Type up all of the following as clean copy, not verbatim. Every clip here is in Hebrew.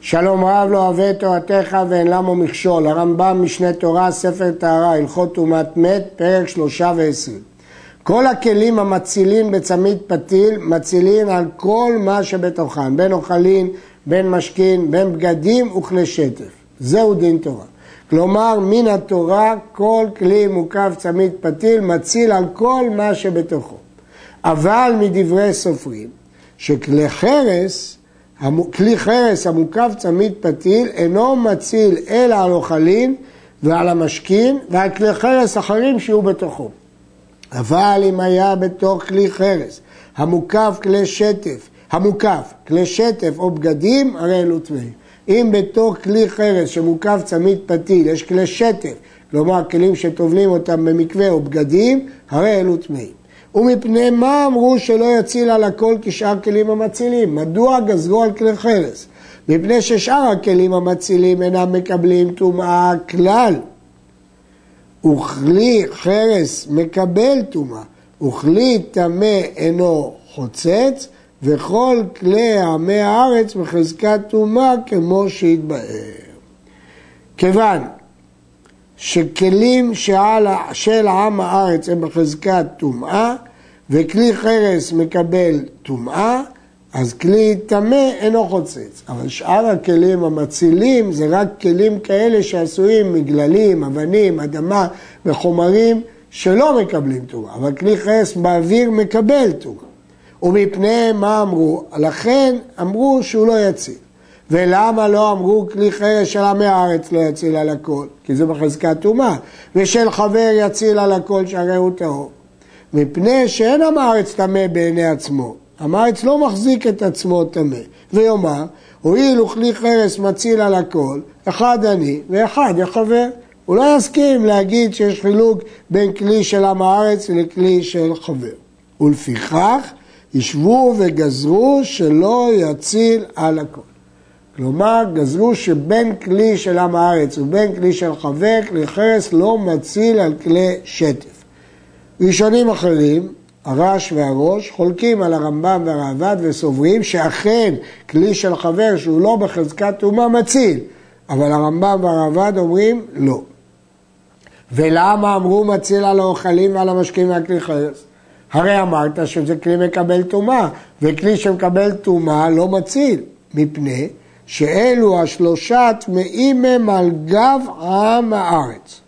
שלום רב לא אוהב את תורתך ואין למו מכשול. הרמב"ם, משנה תורה, ספר טהרה, הלכות טומאת מת, פרק 23. כל הכלים המצילים בצמיד פתיל מצילים על כל מה שבתוכן, בין אוכלין, בין משכין, בין בגדים וכלי שטף. זהו דין תורה. כלומר, מן התורה כל כלי מוקף צמיד פתיל מציל על כל מה שבתוכו. אבל מדברי סופרים, שכלי חרס, כלי חרס המוקף צמיד פתיל אינו מציל אלא על אוכלים ועל המשכין ועל כלי חרס אחרים שיהיו בתוכו. אבל אם היה בתוך כלי חרס המוקף כלי שטף או בגדים, הרי אלו טמאים. אם בתוך כלי חרס שמוקף צמיד פתיל יש כלי שטף, כלומר כלים שטובלים אותם במקווה או בגדים, הרי אלו טמאים. ומפני מה אמרו שלא יציל על הכל כשאר כלים המצילים? מדוע גזרו על כלי חרס? מפני ששאר הכלים המצילים אינם מקבלים טומאה כלל. וכלי חרס מקבל טומאה, וכלי טמא אינו חוצץ, וכל כלי עמי הארץ בחזקת טומאה כמו שהתבאר. כיוון שכלים של עם הארץ הם בחזקת טומאה, וכלי חרס מקבל טומאה, אז כלי טמא אינו חוצץ. אבל שאר הכלים המצילים זה רק כלים כאלה שעשויים מגללים, אבנים, אדמה וחומרים שלא מקבלים טומאה. אבל כלי חרס באוויר מקבל טומאה. ומפני מה אמרו? לכן אמרו שהוא לא יציל. ולמה לא אמרו כלי חרס של עמי הארץ לא יציל על הכל? כי זה בחזקת טומאה. ושל חבר יציל על הכל שהרי הוא טהור. מפני שאין עם הארץ טמא בעיני עצמו. עם הארץ לא מחזיק את עצמו טמא. ויאמר, הואיל וכלי חרס מציל על הכל, אחד אני ואחד החבר. הוא לא יסכים להגיד שיש חילוק בין כלי של עם הארץ לכלי של חבר. ולפיכך ישבו וגזרו שלא יציל על הכל. כלומר, גזרו שבין כלי של עם הארץ ובין כלי של חבר, כלי חרס לא מציל על כלי שטף. ראשונים אחרים, הראש והראש, חולקים על הרמב"ם והרעבד וסוברים שאכן כלי של חבר שהוא לא בחזקת טומאה מציל, אבל הרמב"ם והרעבד אומרים לא. ולמה אמרו מציל על האוכלים ועל המשקים ועל כלי חרס? הרי אמרת שזה כלי מקבל טומאה, וכלי שמקבל טומאה לא מציל, מפני שאלו השלושה טמאים הם על גב עם הארץ.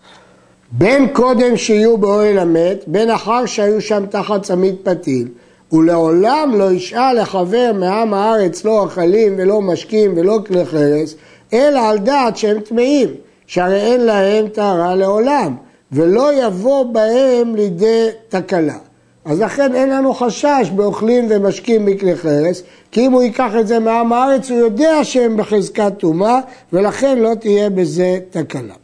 בין קודם שיהיו באוהל המת, בין אחר שהיו שם תחת צמיד פתיל, ולעולם לא ישאל לחבר מעם הארץ לא אכלים ולא משקים ולא כלי חרס, אלא על דעת שהם טמאים, שהרי אין להם טהרה לעולם, ולא יבוא בהם לידי תקלה. אז לכן אין לנו חשש באוכלים ומשקים בכלי חרס, כי אם הוא ייקח את זה מעם הארץ, הוא יודע שהם בחזקת טומאה, ולכן לא תהיה בזה תקלה.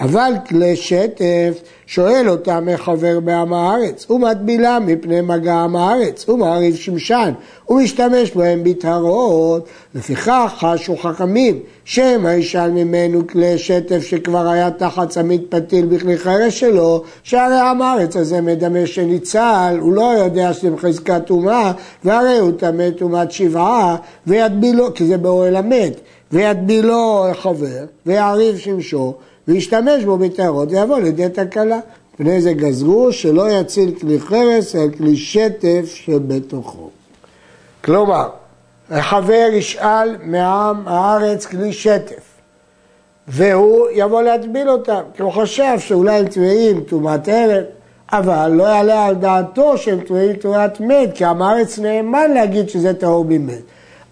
אבל כלי שטף שואל אותם מחבר בעם הארץ, הוא מטבילה מפני מגע עם הארץ, הוא מעריב שמשן, הוא משתמש בהם בטהרות, לפיכך חשו חכמים, שמא ישאל ממנו כלי שטף שכבר היה תחת צמיד פתיל בכלי חרס שלו, שהרי עם הארץ הזה מדמה שניצל, הוא לא יודע שזה בחזקת טומאה, והרי הוא טמא טומאת שבעה, וידבילו, כי זה באוהל המת, וידבילו חבר, ויעריב שמשו, וישתמש בו בטהרות ויבוא לידי תקלה. לפני זה גזרו שלא יציל כלי חרס על כלי שטף שבתוכו. כלומר, החבר ישאל מעם הארץ כלי שטף, והוא יבוא להטביל אותם, כי הוא חשב שאולי הם טמאים טומאת ערב, אבל לא יעלה על דעתו שהם טמאים טומאת מת, כי עם הארץ נאמן להגיד שזה טהור ממת.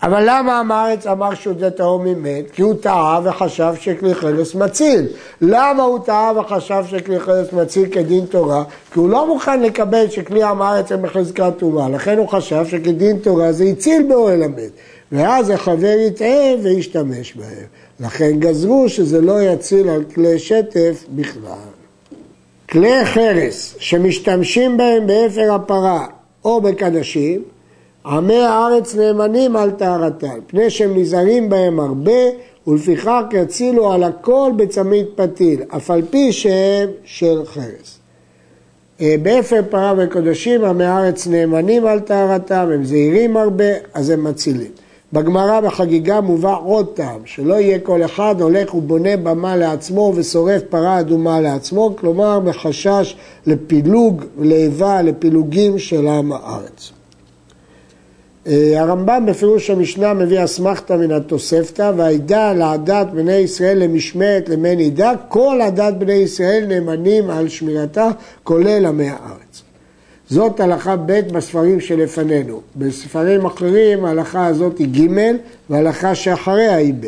אבל למה עם הארץ אמר שזה טהור ממת? כי הוא טעה וחשב שכלי חרס מציל. למה הוא טעה וחשב שכלי חרס מציל כדין תורה? כי הוא לא מוכן לקבל שכלי עם הארץ הם בחזקת טומאה. לכן הוא חשב שכדין תורה זה הציל באוהל המת. ואז החבר יטעה וישתמש בהם. לכן גזרו שזה לא יציל על כלי שטף בכלל. כלי חרס שמשתמשים בהם באפר הפרה או בקדשים, עמי הארץ נאמנים על טהרתם, פני שהם נזהרים בהם הרבה, ולפיכך יצילו על הכל בצמיד פתיל, אף על פי שהם של חרס. באפר פרה וקודשים, עמי הארץ נאמנים על טהרתם, הם זהירים הרבה, אז הם מצילים. בגמרא בחגיגה מובא עוד טעם, שלא יהיה כל אחד הולך ובונה במה לעצמו ושורף פרה אדומה לעצמו, כלומר מחשש לפילוג, לאיבה, לפילוגים של עם הארץ. הרמב"ם בפירוש המשנה מביא אסמכתא מן התוספתא, והעידה לעדת בני ישראל למשמעת למען עידה, כל עדת בני ישראל נאמנים על שמירתה, כולל עמי הארץ. זאת הלכה ב' בספרים שלפנינו. בספרים אחרים ההלכה הזאת היא ג' וההלכה שאחריה היא ב'.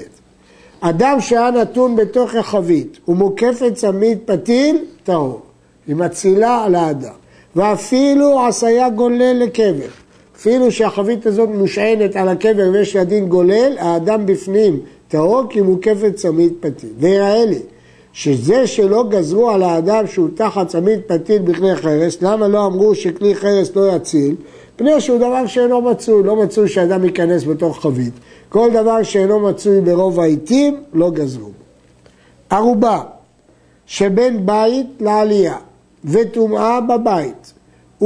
אדם שהיה נתון בתוך החבית ומוקפת צמיד פתיל טהור, היא מצילה על האדם, ואפילו עשיה גולל לקבר. אפילו שהחבית הזאת מושענת על הקבר ויש ידין גולל, האדם בפנים טהור כי מוקפת צמיד פתיל. ויראה לי שזה שלא גזרו על האדם שהוא תחת צמיד פתיל בכלי חרס, למה לא אמרו שכלי חרס לא יציל? פני שהוא דבר שאינו מצוי, לא מצוי שאדם ייכנס בתוך חבית. כל דבר שאינו מצוי ברוב העיתים לא גזרו. ערובה שבין בית לעלייה וטומאה בבית,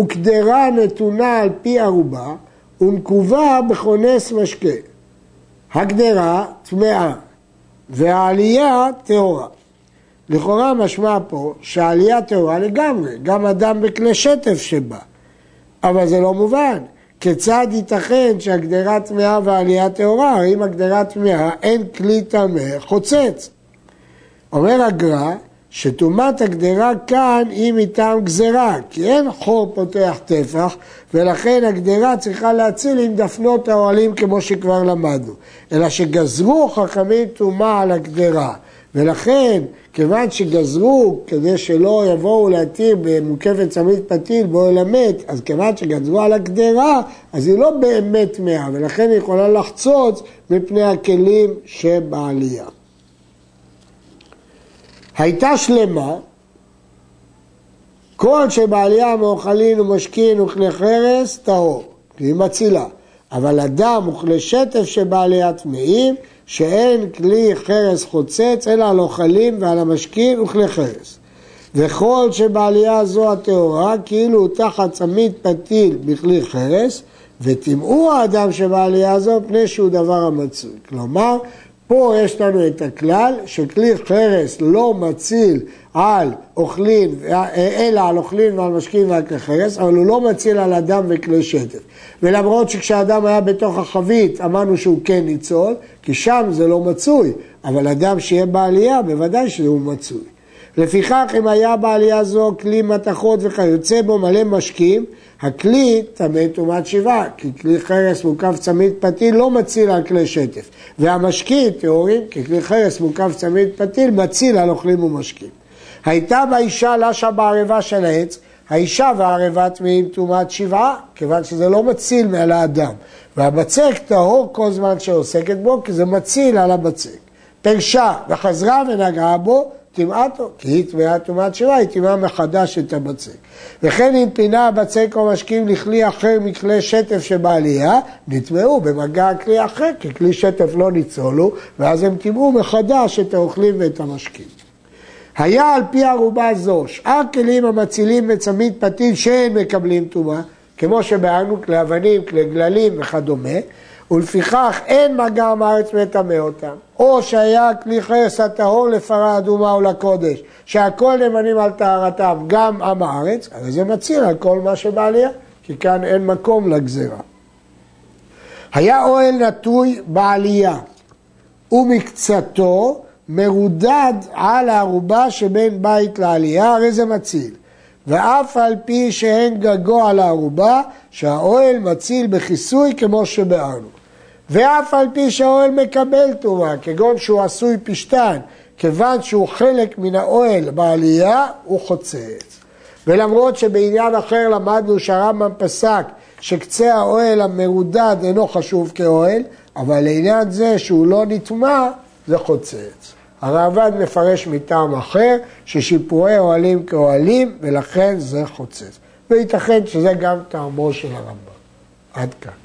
וקדרה נתונה על פי ערובה ונקובה בכונס משקה. הגדרה טמאה והעלייה טהורה. לכאורה משמע פה שהעלייה טהורה לגמרי, גם אדם בכלי שטף שבה. אבל זה לא מובן. כיצד ייתכן שהגדרה טמאה והעלייה טהורה? אם הגדרה טמאה אין כלי טמא חוצץ. אומר הגרע שטומאת הגדרה כאן היא מטעם גזרה, כי אין חור פותח טפח, ולכן הגדרה צריכה להציל עם דפנות האוהלים כמו שכבר למדנו, אלא שגזרו חכמים טומאה על הגדרה, ולכן כיוון שגזרו כדי שלא יבואו להתיר במוקפת צמיד פתיל בו אל המת, אז כיוון שגזרו על הגדרה אז היא לא באמת טמאה, ולכן היא יכולה לחצוץ מפני הכלים שבעלייה. הייתה שלמה, כל שבעלייה מאוכלין ומשקין וכלי חרס טהור, היא מצילה, אבל הדם וכלי שטף שבעלייה טמאים, שאין כלי חרס חוצץ אלא על אוכלים ועל המשקין וכלי חרס. וכל שבעלייה זו הטהורה, כאילו תחת צמיד פתיל בכלי חרס, וטמאו האדם שבעלייה זו פני שהוא דבר המצוי. כלומר, פה יש לנו את הכלל שכלי חרס לא מציל על אוכלים, אלא על אוכלים ועל משקים ועל כלי חרס, אבל הוא לא מציל על אדם וכלי שטף. ולמרות שכשאדם היה בתוך החבית אמרנו שהוא כן ניצול, כי שם זה לא מצוי, אבל אדם שיהיה בעלייה בוודאי שהוא מצוי. לפיכך אם היה בעלייה זו כלי מתחות וכיוצא בו מלא משקים, הכלי טמא טומאת שבעה, כי כלי חרס מוקף צמיד פתיל לא מציל על כלי שטף, והמשקים טהורים, כי כלי חרס מוקף צמיד פתיל מציל על אוכלים ומשקים. הייתה באישה לשה בערבה של העץ, האישה והערבה טמאים טומאת שבעה, כיוון שזה לא מציל מעל האדם, והבצק טהור כל זמן שעוסקת בו, כי זה מציל על הבצק. פרשה וחזרה ונגעה בו, טמאתו, כי היא טמאה טומאת שבעה, היא טמאה מחדש את הבצק. וכן אם פינה הבצק או משקים לכלי אחר מכלי שטף שבעלייה, נטמאו במגע הכלי אחר, כי כלי שטף לא ניצולו, ואז הם טמאו מחדש את האוכלים ואת המשקים. היה על פי ערובה זו שאר כלים המצילים מצמיד פתיל שאין מקבלים טומאה, כמו שבהרנו כלי אבנים, כלי גללים וכדומה, ולפיכך אין מגע עם הארץ מטמא אותם, או שהיה כלי חרס הטהור לפרה אדומה או לקודש, שהכל נאמנים על טהרתם, גם עם הארץ, אבל זה מציל על כל מה שבעלייה, כי כאן אין מקום לגזרה. היה אוהל נטוי בעלייה, ומקצתו מרודד על הערובה שבין בית לעלייה, הרי זה מציל. ואף על פי שהן גגו על הערובה, שהאוהל מציל בכיסוי כמו שבארנו. ואף על פי שהאוהל מקבל טומאה, כגון שהוא עשוי פשטן, כיוון שהוא חלק מן האוהל בעלייה, הוא חוצץ. ולמרות שבעניין אחר למדנו שהרמב"ם פסק שקצה האוהל המרודד אינו חשוב כאוהל, אבל לעניין זה שהוא לא נטמא, זה חוצץ. הרעבד מפרש מטעם אחר ששיפורי אוהלים כאוהלים, ולכן זה חוצץ. וייתכן שזה גם טעמו של הרמב"ם. עד כאן.